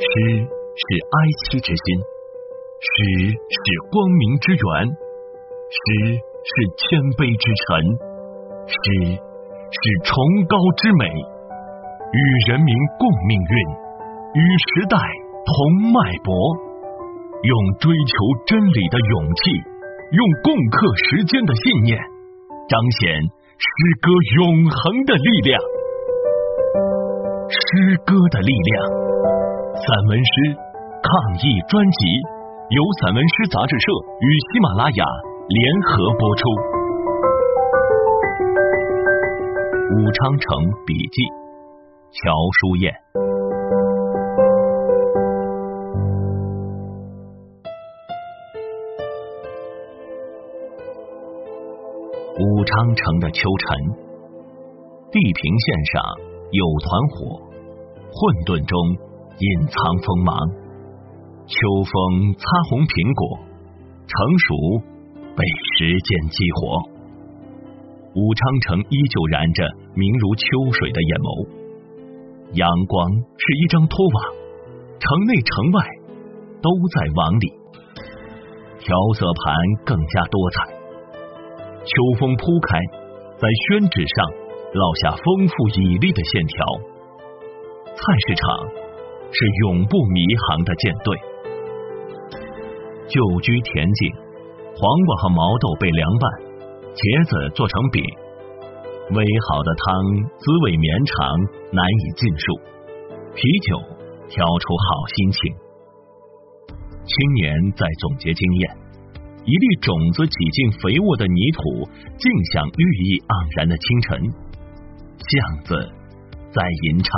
诗是哀戚之心，诗是光明之源，诗是谦卑之臣，诗是崇高之美，与人民共命运，与时代同脉搏，用追求真理的勇气，用共克时艰的信念，彰显诗歌永恒的力量。诗歌的力量散文诗抗疫专辑由散文诗杂志社与喜马拉雅联合播出。武昌城笔记，乔书燕。武昌城的秋晨，地平线上有团火，混沌中隐藏锋芒，秋风擦红苹果，成熟被时间激活。武昌城依旧燃着明如秋水的眼眸，阳光是一张拖网，城内城外都在网里，调色盘更加多彩。秋风铺开，在宣纸上烙下丰富绮丽的线条。菜市场是永不迷航的舰队，旧居恬静，黄瓜和毛豆被凉拌，茄子做成饼，煨好的汤滋味绵长，难以尽述。啤酒调出好心情。青年在总结经验，一粒种子挤进肥沃的泥土，尽享寓意盎然的清晨。巷子在吟唱，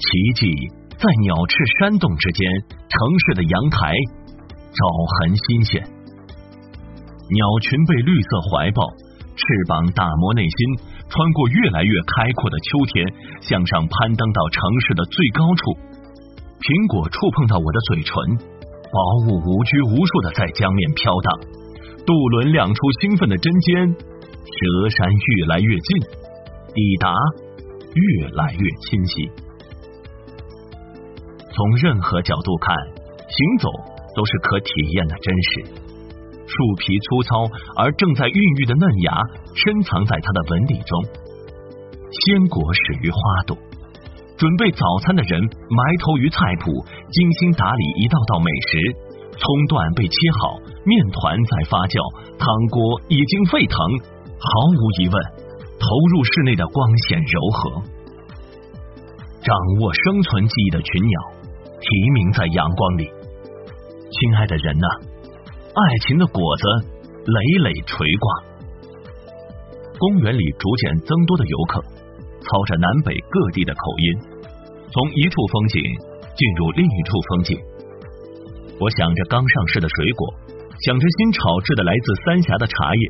奇迹在鸟翅扇动之间，城市的阳台照痕新鲜。鸟群被绿色怀抱，翅膀打磨内心，穿过越来越开阔的秋天，向上攀登到城市的最高处。苹果触碰到我的嘴唇，薄雾无拘无束的在江面飘荡，渡轮亮出兴奋的针尖，蛇山越来越近，抵达越来越清晰。从任何角度看，行走都是可体验的真实。树皮粗糙，而正在孕育的嫩芽深藏在它的纹理中。鲜果始于花朵。准备早餐的人埋头于菜谱，精心打理一道道美食。葱段被切好，面团在发酵，汤锅已经沸腾。毫无疑问，投入室内的光线柔和。掌握生存记忆的群鸟啼鸣在阳光里。亲爱的人啊，爱情的果子累累垂挂。公园里逐渐增多的游客，操着南北各地的口音，从一处风景进入另一处风景。我想着刚上市的水果，想着新炒制的来自三峡的茶叶，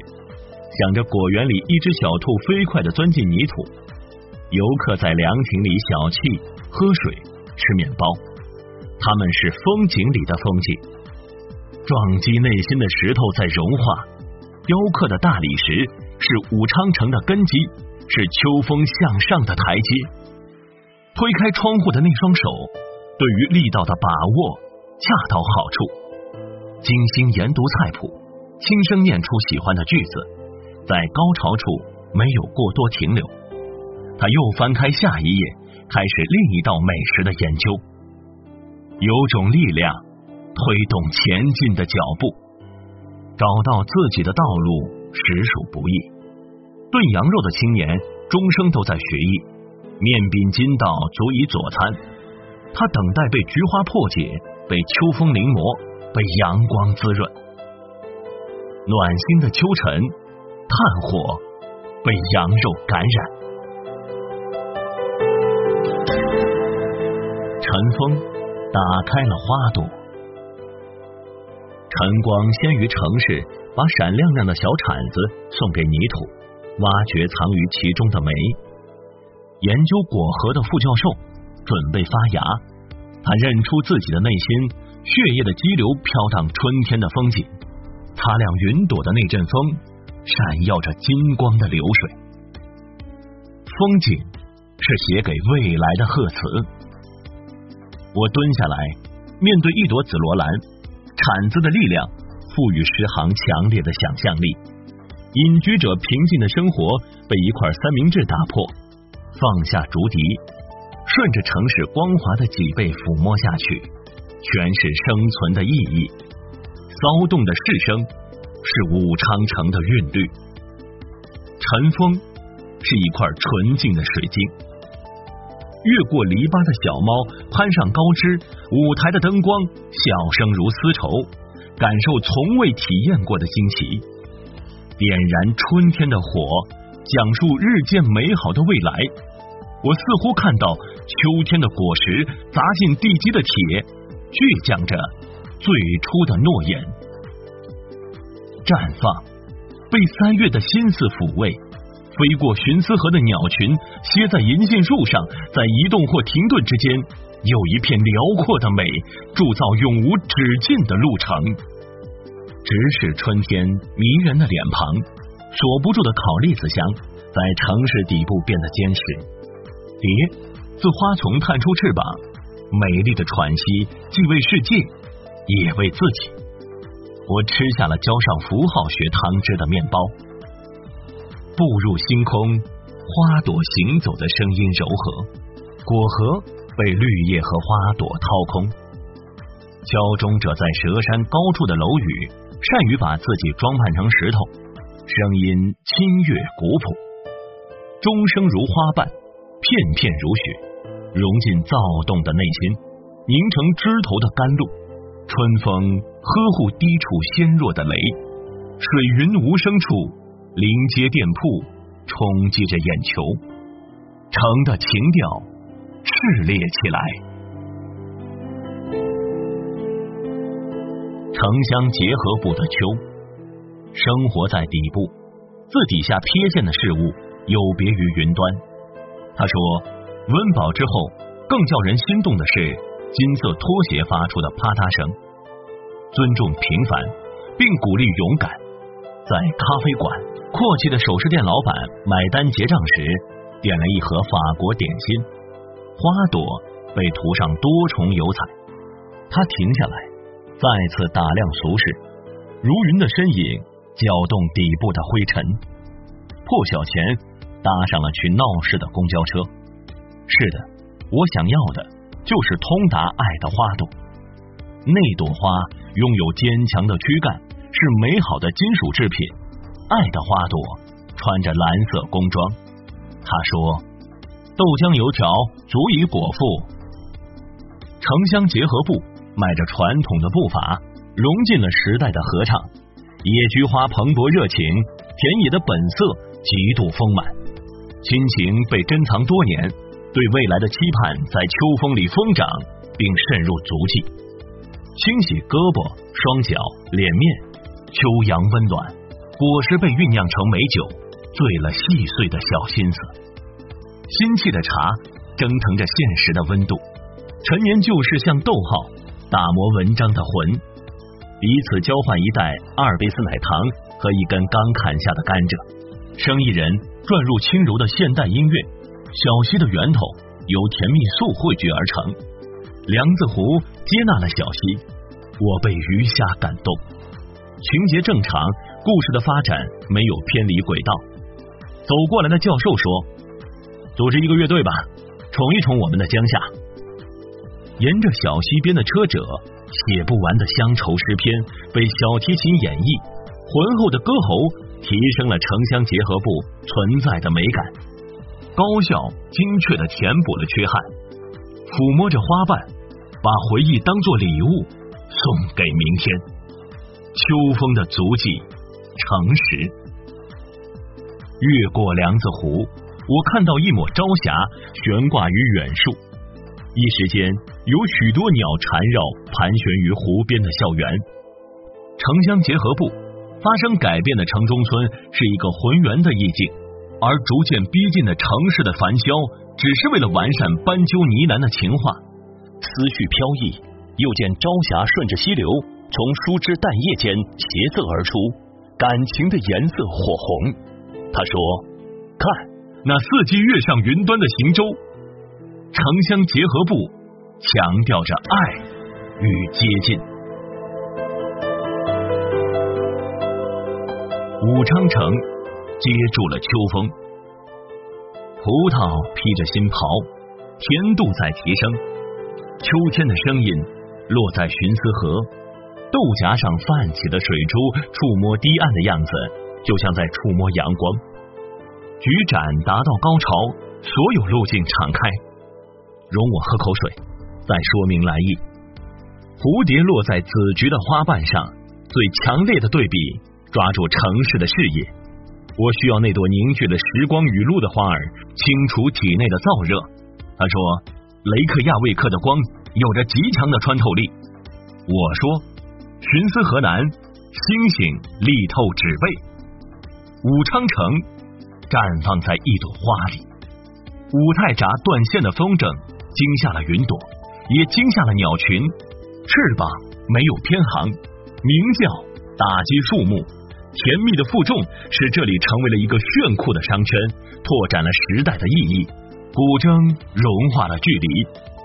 想着果园里一只小兔飞快地钻进泥土。游客在凉亭里小憩、喝水、吃面包，他们是风景里的风景，撞击内心的石头在融化。雕刻的大理石是武昌城的根基，是秋风向上的台阶。推开窗户的那双手，对于力道的把握恰到好处。精心研读菜谱，轻声念出喜欢的句子，在高潮处没有过多停留。他又翻开下一页，开始另一道美食的研究。有种力量推动前进的脚步，找到自己的道路实属不易。炖羊肉的青年终生都在学艺，面饼筋道足以佐餐。他等待被菊花破解，被秋风临摹，被阳光滋润。暖心的秋晨，炭火被羊肉感染。晨风打开了花朵，晨光先于城市，把闪亮亮的小铲子送给泥土，挖掘藏于其中的酶。研究果核的副教授准备发芽，他认出自己的内心，血液的激流飘荡春天的风景，擦亮云朵的那阵风，闪耀着金光的流水。风景是写给未来的贺词。我蹲下来，面对一朵紫罗兰，铲子的力量赋予诗行强烈的想象力。隐居者平静的生活被一块三明治打破，放下竹笛，顺着城市光滑的脊背抚摸下去，全是生存的意义。骚动的市声是武昌城的韵律，晨风是一块纯净的水晶。越过篱笆的小猫攀上高枝，舞台的灯光小声如丝绸，感受从未体验过的惊奇。点燃春天的火，讲述日渐美好的未来。我似乎看到秋天的果实砸进地基的铁，倔强着最初的诺言。绽放被三月的心思抚慰，飞过寻思河的鸟群，歇在银杏树上，在移动或停顿之间，有一片辽阔的美，铸造永无止境的路程。直视春天迷人的脸庞，锁不住的烤栗子香，在城市底部变得坚实。蝶自花丛探出翅膀，美丽的喘息既为世界，也为自己。我吃下了交上符号学汤汁的面包。步入星空，花朵行走的声音柔和，果核被绿叶和花朵掏空。敲钟者在蛇山高处的楼宇，善于把自己装扮成石头，声音清越古朴，钟声如花瓣，片片如雪，融进躁动的内心，凝成枝头的甘露。春风呵护低处纤弱的蕾，水云无声处，临街店铺冲击着眼球，城的情调炽烈起来。城乡结合部的秋，生活在底部，自底下瞥见的事物有别于云端。他说，温饱之后更叫人心动的是金色拖鞋发出的啪嗒声。尊重平凡，并鼓励勇敢。在咖啡馆，阔气的首饰店老板买单结账时，点了一盒法国点心，花朵被涂上多重油彩。他停下来，再次打量俗世，如云的身影搅动底部的灰尘。破晓前搭上了去闹市的公交车。是的，我想要的就是通达爱的花朵。那朵花拥有坚强的躯干，是美好的金属制品。爱的花朵穿着蓝色工装。他说，豆浆油条足以果腹。城乡结合部迈着传统的步伐，融进了时代的合唱。野菊花蓬勃热情，田野的本色极度丰满。亲情被珍藏多年，对未来的期盼在秋风里疯长，并渗入足迹。清洗胳膊双脚脸面，秋阳温暖，果实被酝酿成美酒，醉了细碎的小心思。新沏的茶蒸腾着现实的温度，陈年旧事像逗号，打磨文章的魂。彼此交换一袋阿尔卑斯奶糖和一根刚砍下的甘蔗。生意人转入轻柔的现代音乐，小溪的源头由甜蜜素汇聚而成。梁子湖接纳了小溪，我被鱼虾感动。情节正常，故事的发展没有偏离轨道。走过来的教授说，组织一个乐队吧，宠一宠我们的江夏。沿着小溪边的车者，写不完的乡愁诗篇被小提琴演绎，浑厚的歌喉提升了城乡结合部存在的美感，高效精确地填补了缺憾。抚摸着花瓣，把回忆当作礼物送给明天。秋风的足迹诚实。越过梁子湖，我看到一抹朝霞悬挂于远处，一时间有许多鸟缠绕盘旋于湖边的校园。城乡结合部发生改变的城中村是一个浑圆的意境，而逐渐逼近的城市的繁嚣，只是为了完善斑鸠呢喃的情话。思绪飘逸，又见朝霞顺着溪流从树枝淡叶间斜侧而出，感情的颜色火红。他说，看那四季跃上云端的行舟。城乡结合部强调着爱与接近。武昌城接住了秋风，葡萄披着新袍，甜度在提升，秋天的声音落在寻思河豆荚上，泛起的水珠触摸堤岸的样子，就像在触摸阳光。举盏达到高潮，所有路径敞开。容我喝口水，再说明来意。蝴蝶落在紫菊的花瓣上，最强烈的对比抓住城市的视野。我需要那朵凝聚了时光雨露的花儿，清除体内的燥热。他说雷克雅未克的光有着极强的穿透力。我说寻思河南，星星力透纸背。武昌城绽放在一朵花里。五太闸断线的风筝惊吓了云朵，也惊吓了鸟群，翅膀没有偏航，鸣叫打击树木，甜蜜的负重使这里成为了一个炫酷的商圈，拓展了时代的意义。古筝融化了距离，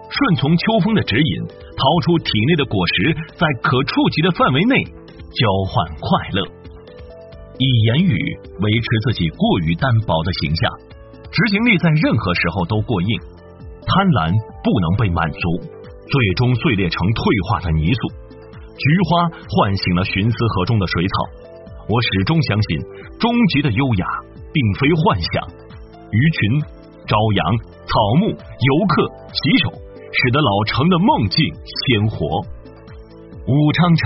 顺从秋风的指引，刨出体内的果实，在可触及的范围内交换快乐，以言语维持自己过于单薄的形象，执行力在任何时候都过硬，贪婪不能被满足，最终碎裂成退化的泥塑。菊花唤醒了寻思河中的水草。我始终相信终极的优雅并非幻想。鱼群、朝阳、草木、游客、骑手，使得老城的梦境鲜活。武昌城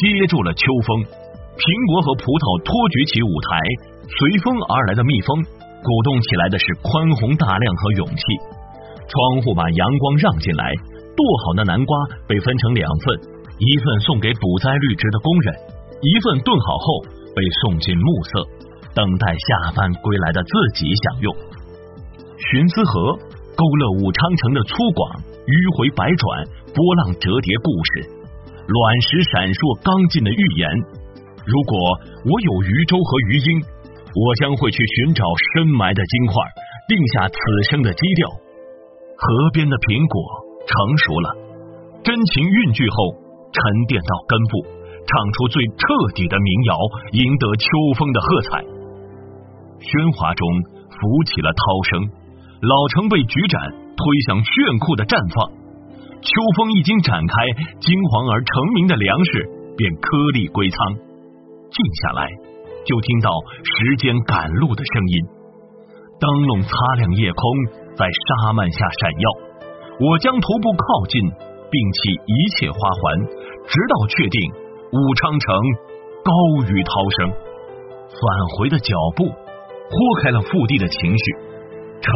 接住了秋风，苹果和葡萄托举起舞台，随风而来的蜜蜂鼓动起来的是宽宏大量和勇气。窗户把阳光让进来，剁好的南瓜被分成两份，一份送给补栽绿植的工人，一份炖好后被送进暮色，等待下班归来的自己享用。寻思河勾勒武昌城的粗犷，迂回百转，波浪折叠故事，卵石闪烁刚劲的预言。如果我有渔舟和鱼鹰，我将会去寻找深埋的金块，定下此生的基调。河边的苹果成熟了，真情蕴聚后沉淀到根部，唱出最彻底的民谣，赢得秋风的喝彩。喧哗中浮起了涛声，老城被举盏推向炫酷的绽放。秋风一经展开，金黄而成名的粮食便颗粒归仓。静下来，就听到时间赶路的声音。灯笼擦亮夜空，在沙漫下闪耀。我将徒步靠近，摒弃一切花环，直到确定武昌城高于涛声。返回的脚步豁开了腹地的情绪，城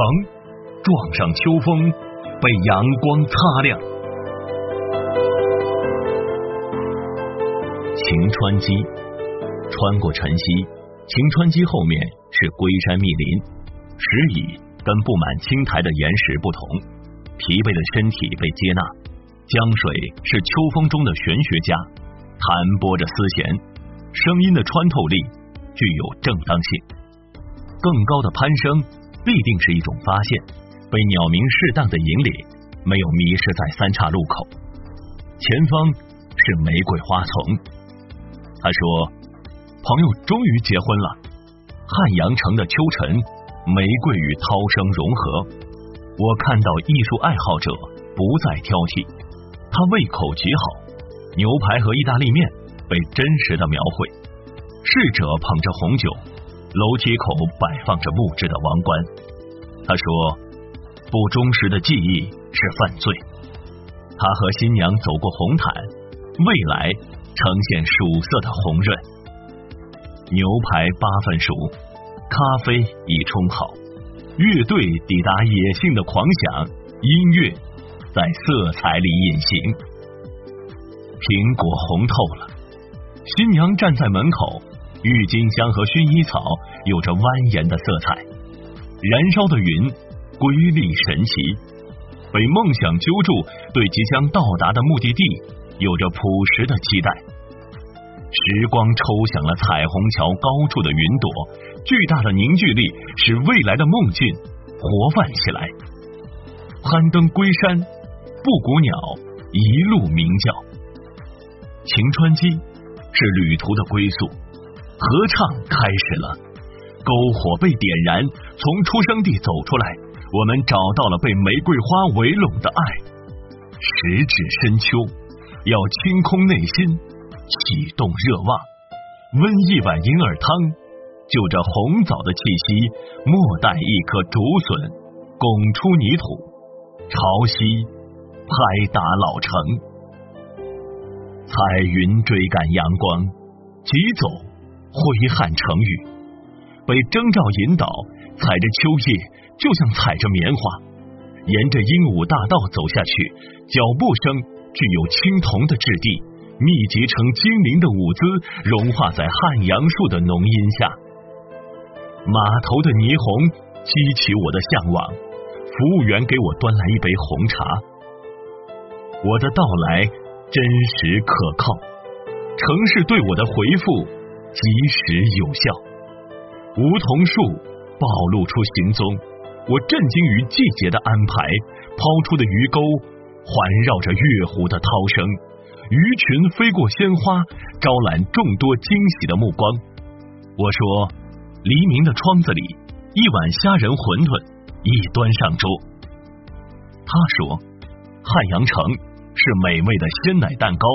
撞上秋风，被阳光擦亮。晴川矶，穿过晨曦，晴川矶后面是龟山密林，石椅跟布满青苔的岩石不同，疲惫的身体被接纳。江水是秋风中的玄学家，弹拨着丝弦，声音的穿透力具有正当性。更高的攀升必定是一种发现，被鸟鸣适当的引领，没有迷失在三岔路口。前方是玫瑰花丛。他说朋友终于结婚了。汉阳城的秋晨，玫瑰与涛声融合。我看到艺术爱好者不再挑剔，他胃口极好，牛排和意大利面被真实的描绘。侍者捧着红酒，楼梯口摆放着木质的王冠。他说不忠实的记忆是犯罪。他和新娘走过红毯，未来呈现曙色的红润。牛排8分熟，咖啡已冲好，乐队抵达野性的狂想，音乐在色彩里隐形。苹果红透了，新娘站在门口，郁金香和薰衣草有着蜿蜒的色彩，燃烧的云瑰丽神奇，被梦想揪住，对即将到达的目的地有着朴实的期待。时光抽响了彩虹桥高处的云朵，巨大的凝聚力使未来的梦境活泛起来。攀登龟山，布谷鸟一路鸣叫。晴川矶是旅途的归宿，合唱开始了，篝火被点燃，从出生地走出来，我们找到了被玫瑰花围拢的爱。时至深秋，要清空内心，启动热望，温一碗银耳汤，就着红枣的气息，莫待一颗竹笋拱出泥土，潮汐拍打老城。彩云追赶阳光，疾走挥汗成雨，被征兆引导，踩着秋叶就像踩着棉花，沿着鹦鹉大道走下去，脚步声具有青铜的质地，密集成精灵的舞姿，融化在汉杨树的浓荫下。码头的霓虹激起我的向往，服务员给我端来一杯红茶。我的到来真实可靠，城市对我的回复及时有效。梧桐树暴露出行踪，我震惊于季节的安排，抛出的鱼钩环绕着月湖的涛声，鱼群飞过鲜花，招揽众多惊喜的目光。我说，黎明的窗子里，一碗虾仁馄饨一端上桌。他说，汉阳城是美味的鲜奶蛋糕，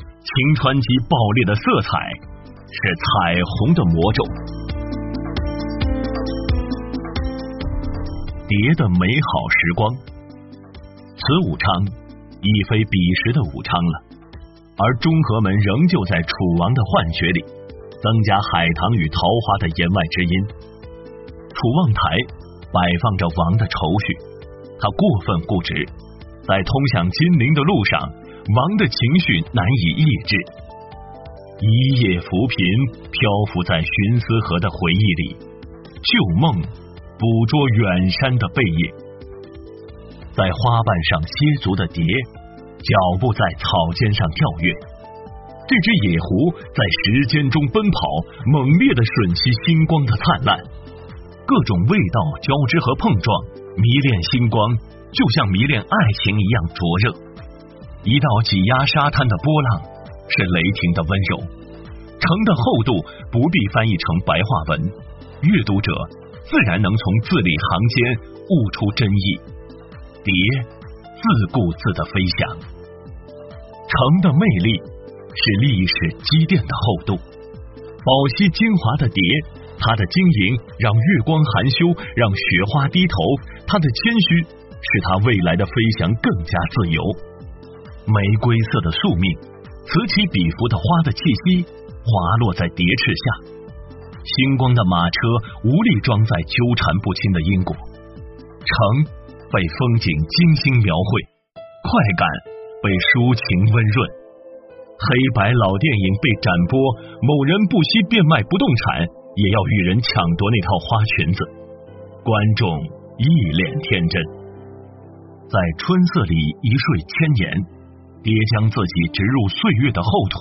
晴川矶爆裂的色彩是彩虹的魔咒。蝶的美好时光，此武昌已非彼时的武昌了，而中和门仍旧在楚王的幻觉里，增加海棠与桃花的言外之音。楚望台摆放着王的愁绪，他过分固执，在通向金陵的路上，王的情绪难以抑制。一叶浮萍漂浮在寻思河的回忆里，旧梦捕捉远山的贝叶，在花瓣上歇足的蝶，脚步在草尖上跳跃。这只野狐在时间中奔跑，猛烈的吮吸星光的灿烂，各种味道交织和碰撞，迷恋星光就像迷恋爱情一样灼热。一道挤压沙滩的波浪是雷霆的温柔。城的厚度不必翻译成白话文，阅读者自然能从字里行间悟出真意。蝶自顾自的飞翔。城的魅力是历史积淀的厚度，饱吸精华的蝶，它的晶莹让月光含羞，让雪花低头，它的谦虚使它未来的飞翔更加自由。玫瑰色的宿命，此起彼伏的花的气息滑落在蝶翅下，星光的马车无力装载纠缠不清的因果。城被风景精心描绘，快感被抒情温润。黑白老电影被展播，某人不惜变卖不动产，也要与人抢夺那套花裙子。观众一脸天真，在春色里一睡千年，蝶将自己植入岁月的厚土，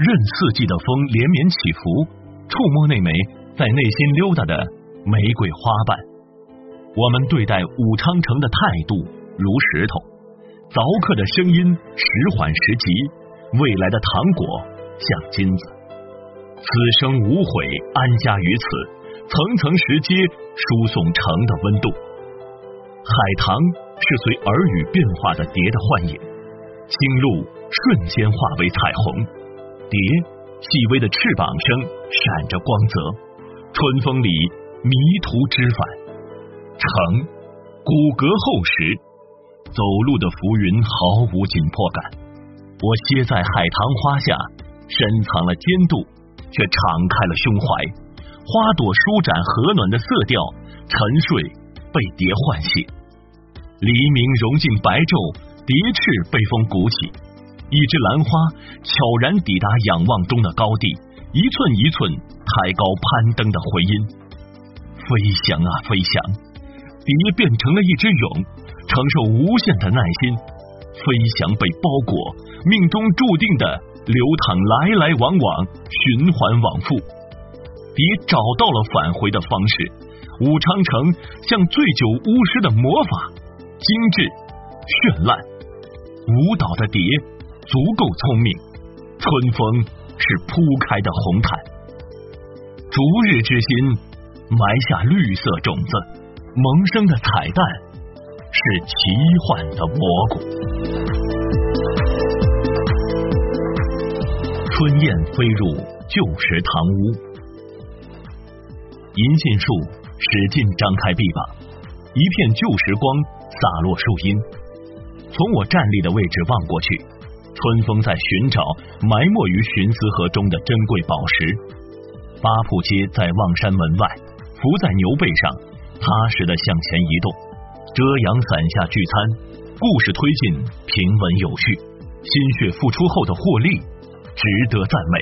任四季的风连绵起伏，触摸那枚在内心溜达的玫瑰花瓣。我们对待武昌城的态度如石头，凿刻的声音时缓时急，未来的糖果像金子，此生无悔安家于此，层层石阶输送城的温度。海棠是随耳语变化的蝶的幻影，青鹭瞬间化为彩虹，蝶细微的翅膀声闪着光泽，春风里迷途知返。城骨骼厚实，走路的浮云毫无紧迫感。我歇在海棠花下，深藏了监度，却敞开了胸怀。花朵舒展和暖的色调，沉睡被蝶唤醒。黎明融进白昼，蝶翅被风鼓起，一只兰花悄然抵达仰望中的高地，一寸一寸抬高攀登的回音。飞翔啊飞翔，蝶变成了一只蛹，承受无限的耐心。飞翔被包裹，命中注定的流淌，来来往往，循环往复。蝶找到了返回的方式，武昌城像醉酒巫师的魔法，精致绚烂，舞蹈的蝶足够聪明，春风是铺开的红毯，逐日之心埋下绿色种子，萌生的彩蛋是奇幻的蘑菇。春燕飞入旧时堂屋，银杏树使劲张开臂膀，一片旧时光洒落树荫。从我站立的位置望过去，春风在寻找埋没于寻思河中的珍贵宝石。八铺街在望山门外，伏在牛背上，踏实的向前移动。遮阳伞下聚餐，故事推进平稳有序，心血付出后的获利值得赞美。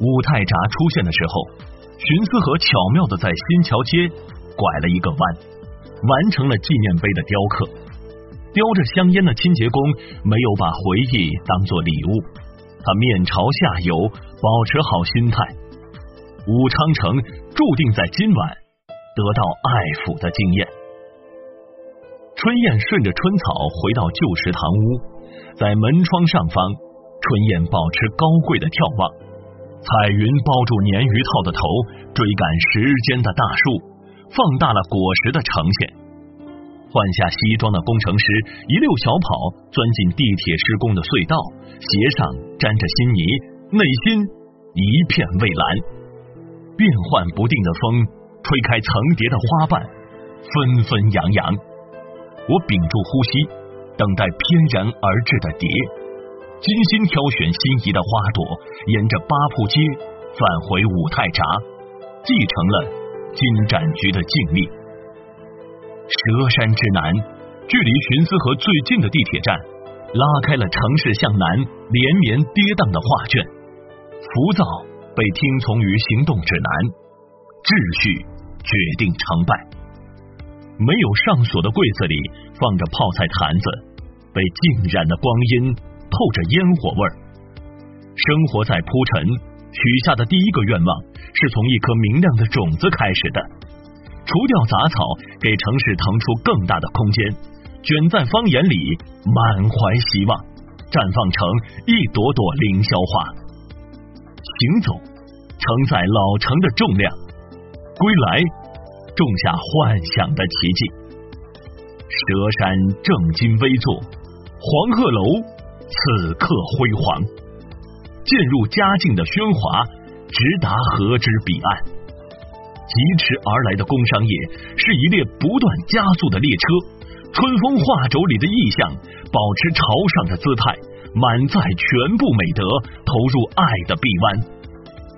五太闸出现的时候，寻思河巧妙的在新桥街拐了一个弯，完成了纪念碑的雕刻。叼着香烟的清洁工没有把回忆当作礼物，他面朝下游，保持好心态。武昌城注定在今晚得到爱抚的经验。春燕顺着春草回到旧时堂屋，在门窗上方，春燕保持高贵的眺望。彩云包住鲶鱼套的头，追赶时间的大树，放大了果实的呈现。换下西装的工程师一溜小跑钻进地铁施工的隧道，鞋上沾着新泥，内心一片蔚蓝。变幻不定的风吹开层叠的花瓣，纷纷扬扬。我屏住呼吸，等待翩然而至的蝶，精心挑选心仪的花朵，沿着八铺街返回五太闸，继承了金展局的尽力。蛇山之南，距离寻思河最近的地铁站，拉开了城市向南连绵跌宕的画卷。浮躁被听从于行动指南，秩序决定成败。没有上锁的柜子里放着泡菜坛子，被浸染的光阴透着烟火味儿。生活在铺陈，许下的第一个愿望是从一颗明亮的种子开始的。除掉杂草，给城市腾出更大的空间，卷在方言里，满怀希望，绽放成一朵朵凌霄花。行走，承载老城的重量，归来种下幻想的奇迹。蛇山正襟危坐，黄鹤楼此刻辉煌，渐入佳境的喧哗，直达河之彼岸。疾驰而来的工商业是一列不断加速的列车，春风化轴里的意象，保持朝上的姿态，满载全部美德，投入爱的臂弯。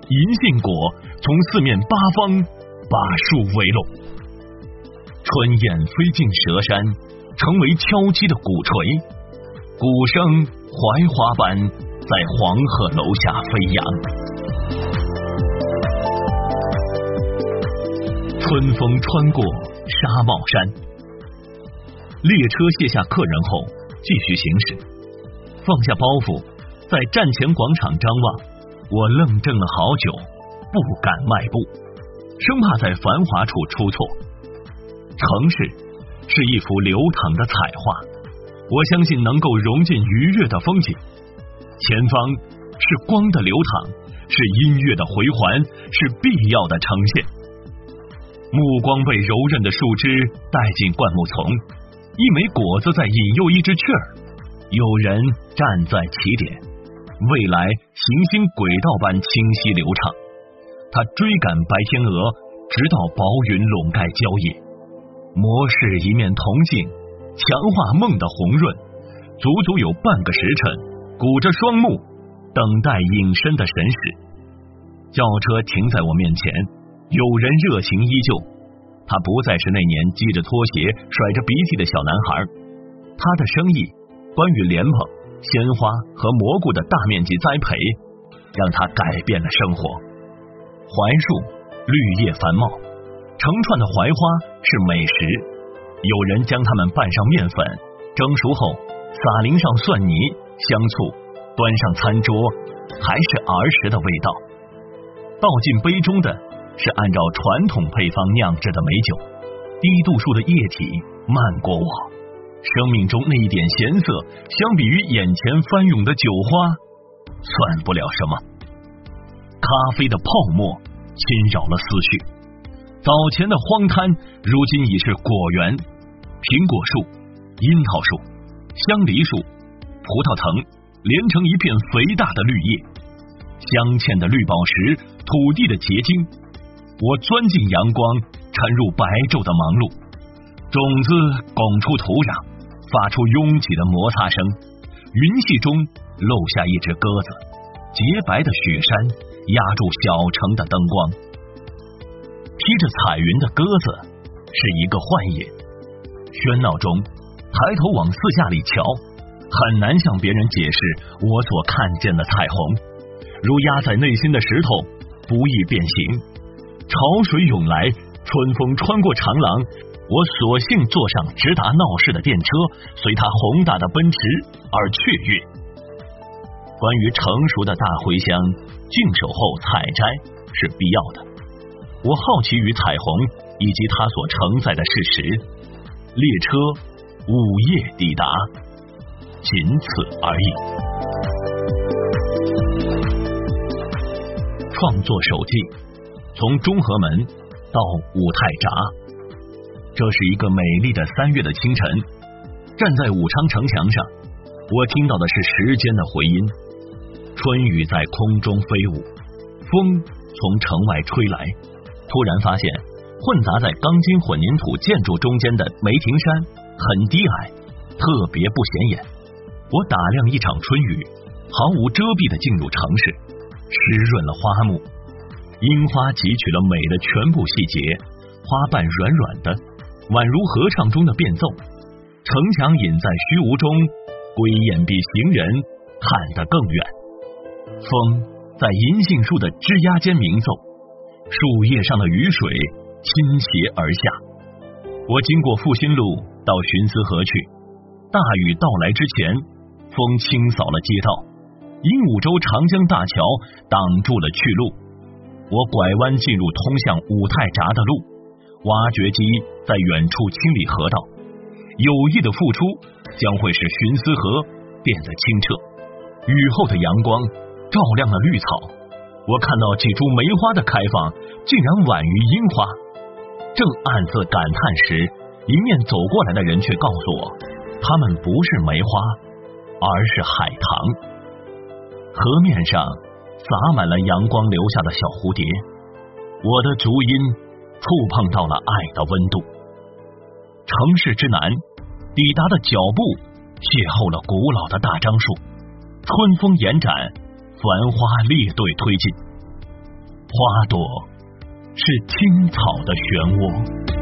银杏果从四面八方把树围拢，春燕飞进蛇山，成为敲击的鼓槌，鼓声槐花般在黄鹤楼下飞扬。春风穿过纱帽山，列车卸下客人后继续行驶，放下包袱，在站前广场张望，我愣怔了好久，不敢迈步，生怕在繁华处出错。城市是一幅流淌的彩画，我相信能够融进愉悦的风景。前方是光的流淌，是音乐的回环，是必要的呈现。目光被柔韧的树枝带进灌木丛，一枚果子在引诱一只雀儿，有人站在起点，未来行星轨道般清晰流畅。他追赶白天鹅，直到薄云笼盖郊野。模式一面铜镜，强化梦的红润，足足有半个时辰，鼓着双目，等待隐身的神使。轿车停在我面前，有人热情依旧，他不再是那年系着拖鞋、甩着鼻涕的小男孩。他的生意，关于莲蓬、鲜花和蘑菇的大面积栽培，让他改变了生活。槐树绿叶繁茂，成串的槐花是美食，有人将它们拌上面粉，蒸熟后撒淋上蒜泥、香醋，端上餐桌，还是儿时的味道。倒进杯中的是按照传统配方酿制的美酒，低度数的液体漫过我，生命中那一点咸涩，相比于眼前翻涌的酒花，算不了什么。咖啡的泡沫侵扰了思绪，早前的荒滩，如今已是果园、苹果树、樱桃树、香梨树、葡萄藤，连成一片肥大的绿叶，镶嵌的绿宝石，土地的结晶。我钻进阳光，掺入白昼的忙碌。种子拱出土壤，发出拥挤的摩擦声。云隙中漏下一只鸽子，洁白的雪山压住小城的灯光。披着彩云的鸽子是一个幻影，喧闹中抬头往四下里瞧，很难向别人解释我所看见的彩虹，如压在内心的石头，不易变形。潮水涌来，春风穿过长廊，我索性坐上直达闹市的电车，随它宏大的奔驰而雀跃。关于成熟的大茴香，净手后采摘是必要的。我好奇于彩虹以及它所承载的事实。列车午夜抵达，仅此而已。创作手记，从中和门到五泰闸。这是一个美丽的3月的清晨，站在武昌城墙上，我听到的是时间的回音。春雨在空中飞舞，风从城外吹来。突然发现，混杂在钢筋混凝土建筑中间的梅亭山很低矮，特别不显眼。我打量一场春雨，毫无遮蔽的进入城市，湿润了花木。樱花汲取了美的全部细节，花瓣软软的，宛如合唱中的变奏。城墙隐在虚无中，归雁比行人看得更远。风在银杏树的枝桠间鸣奏，树叶上的雨水倾斜而下。我经过复兴路到寻思河去，大雨到来之前，风清扫了街道，鹦鹉洲长江大桥挡住了去路。我拐弯进入通向五泰闸的路，挖掘机在远处清理河道，有意的付出将会使寻思河变得清澈。雨后的阳光照亮了绿草，我看到几株梅花的开放竟然晚于樱花。正暗自感叹时，迎面走过来的人却告诉我，他们不是梅花，而是海棠。河面上洒满了阳光留下的小蝴蝶，我的足音触碰到了爱的温度。城市之南，抵达的脚步邂逅了古老的大樟树，春风延展，繁花列队推进，花朵是青草的漩涡。